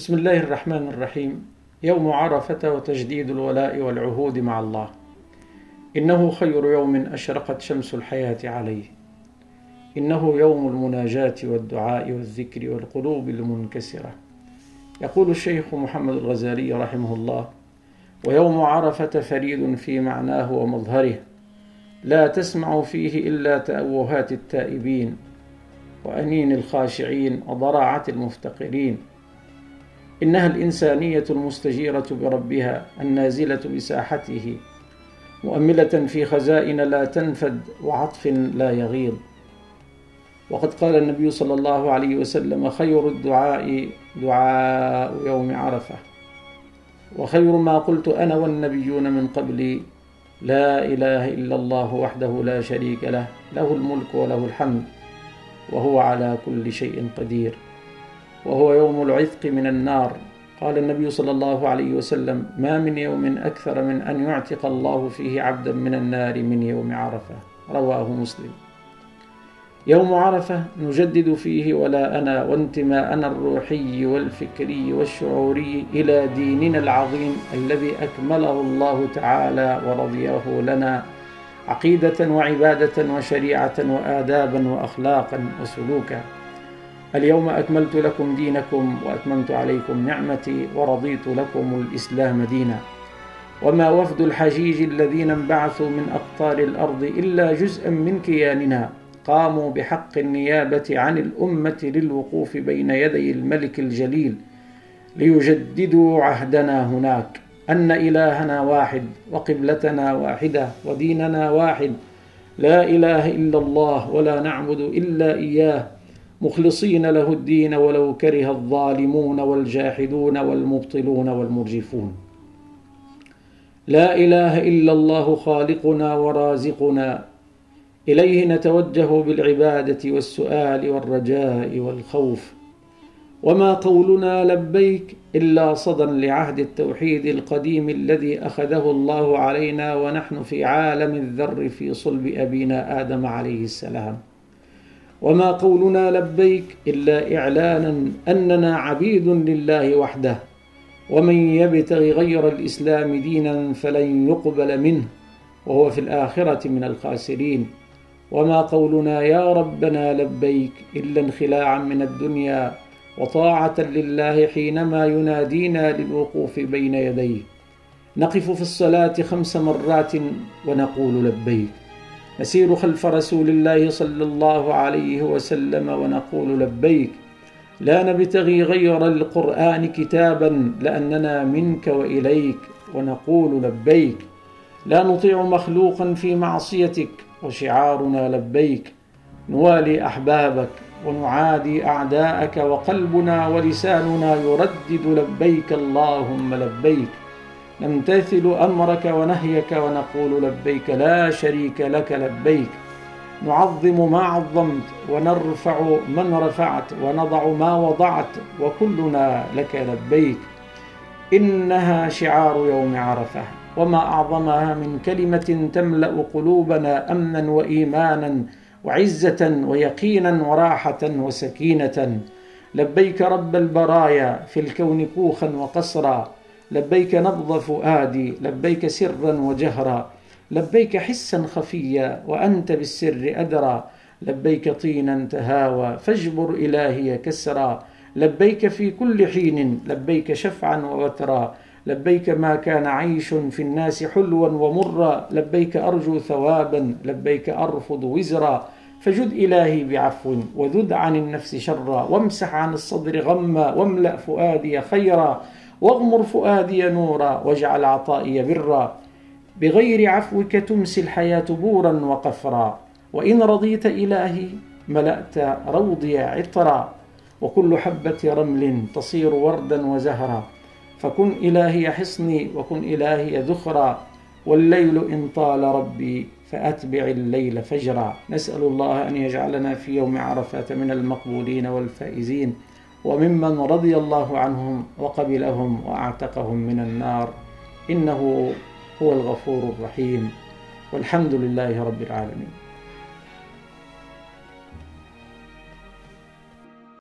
بسم الله الرحمن الرحيم. يوم عرفة وتجديد الولاء والعهود مع الله. إنه خير يوم أشرقت شمس الحياة عليه. إنه يوم المناجاة والدعاء والذكر والقلوب المنكسرة. يقول الشيخ محمد الغزالي رحمه الله: ويوم عرفة فريد في معناه ومظهره، لا تسمع فيه إلا تأوهات التائبين وأنين الخاشعين وضراعة المفتقرين. إنها الإنسانية المستجيرة بربها النازلة بساحته، مؤملة في خزائن لا تنفد وعطف لا يغيض. وقد قال النبي صلى الله عليه وسلم: خير الدعاء دعاء يوم عرفة، وخير ما قلت أنا والنبيون من قبلي، لا إله إلا الله وحده لا شريك له، له الملك وله الحمد وهو على كل شيء قدير، وهو يوم العتق من النار. قال النبي صلى الله عليه وسلم: ما من يوم أكثر من أن يعتق الله فيه عبدا من النار من يوم عرفة، رواه مسلم. يوم عرفة نجدد فيه ولاءنا وانتماءنا الروحي والفكري والشعوري إلى ديننا العظيم الذي أكمله الله تعالى ورضيه لنا عقيدة وعبادة وشريعة وآدابا وأخلاقا وسلوكا. اليوم أكملت لكم دينكم وأتممت عليكم نعمتي ورضيت لكم الإسلام دينا. وما وفد الحجيج الذين انبعثوا من أقطار الأرض إلا جزءا من كياننا، قاموا بحق النيابة عن الأمة للوقوف بين يدي الملك الجليل ليجددوا عهدنا هناك، أن إلهنا واحد وقبلتنا واحدة وديننا واحد، لا إله إلا الله ولا نعبد إلا إياه، مخلصين له الدين ولو كره الظالمون والجاحدون والمبطلون والمرجفون. لا إله إلا الله خالقنا ورازقنا، إليه نتوجه بالعبادة والسؤال والرجاء والخوف. وما قولنا لبيك إلا صدى لعهد التوحيد القديم الذي أخذه الله علينا ونحن في عالم الذر في صلب أبينا آدم عليه السلام. وما قولنا لبيك إلا إعلانا أننا عبيد لله وحده، ومن يبتغي غير الإسلام دينا فلن يقبل منه وهو في الآخرة من الخاسرين. وما قولنا يا ربنا لبيك إلا انخلاعا من الدنيا وطاعة لله حينما ينادينا للوقوف بين يديه. نقف في الصلاة 5 مرات ونقول لبيك، نسير خلف رسول الله صلى الله عليه وسلم ونقول لبيك، لا نبتغي غير القرآن كتابا لأننا منك وإليك ونقول لبيك، لا نطيع مخلوقا في معصيتك وشعارنا لبيك. نوالي أحبابك ونعادي أعداءك، وقلبنا ولساننا يردد لبيك اللهم لبيك. نمتثل أمرك ونهيك ونقول لبيك لا شريك لك لبيك. نعظم ما عظمت ونرفع من رفعت ونضع ما وضعت، وكلنا لك لبيك. إنها شعار يوم عرفة، وما أعظمها من كلمة تملأ قلوبنا أمنا وإيمانا وعزة ويقينا وراحة وسكينة. لبيك رب البرايا، في الكون كوخا وقصرا، لبيك نبض فؤادي، لبيك سرا وجهرا، لبيك حسا خفيا وأنت بالسر أدرى، لبيك طينا تهاوى فاجبر إلهي كسرا، لبيك في كل حين، لبيك شفعا ووترا، لبيك ما كان عيش في الناس حلوا ومرا، لبيك أرجو ثوابا، لبيك أرفض وزرا، فجد إلهي بعفو وذد عن النفس شرا، وامسح عن الصدر غما واملأ فؤادي خيرا، واغمر فؤادي نورا واجعل عطائي برا. بغير عفوك تمسي الحياة بورا وقفرا، وإن رضيت إلهي ملأت روضي عطرا، وكل حبة رمل تصير وردا وزهرا، فكن إلهي حصني وكن إلهي ذخرا، والليل إن طال ربي فأتبع الليل فجرا. نسأل الله أن يجعلنا في يوم عرفة من المقبولين والفائزين، وممن رضي الله عنهم وقبلهم وأعتقهم من النار، إنه هو الغفور الرحيم، والحمد لله رب العالمين.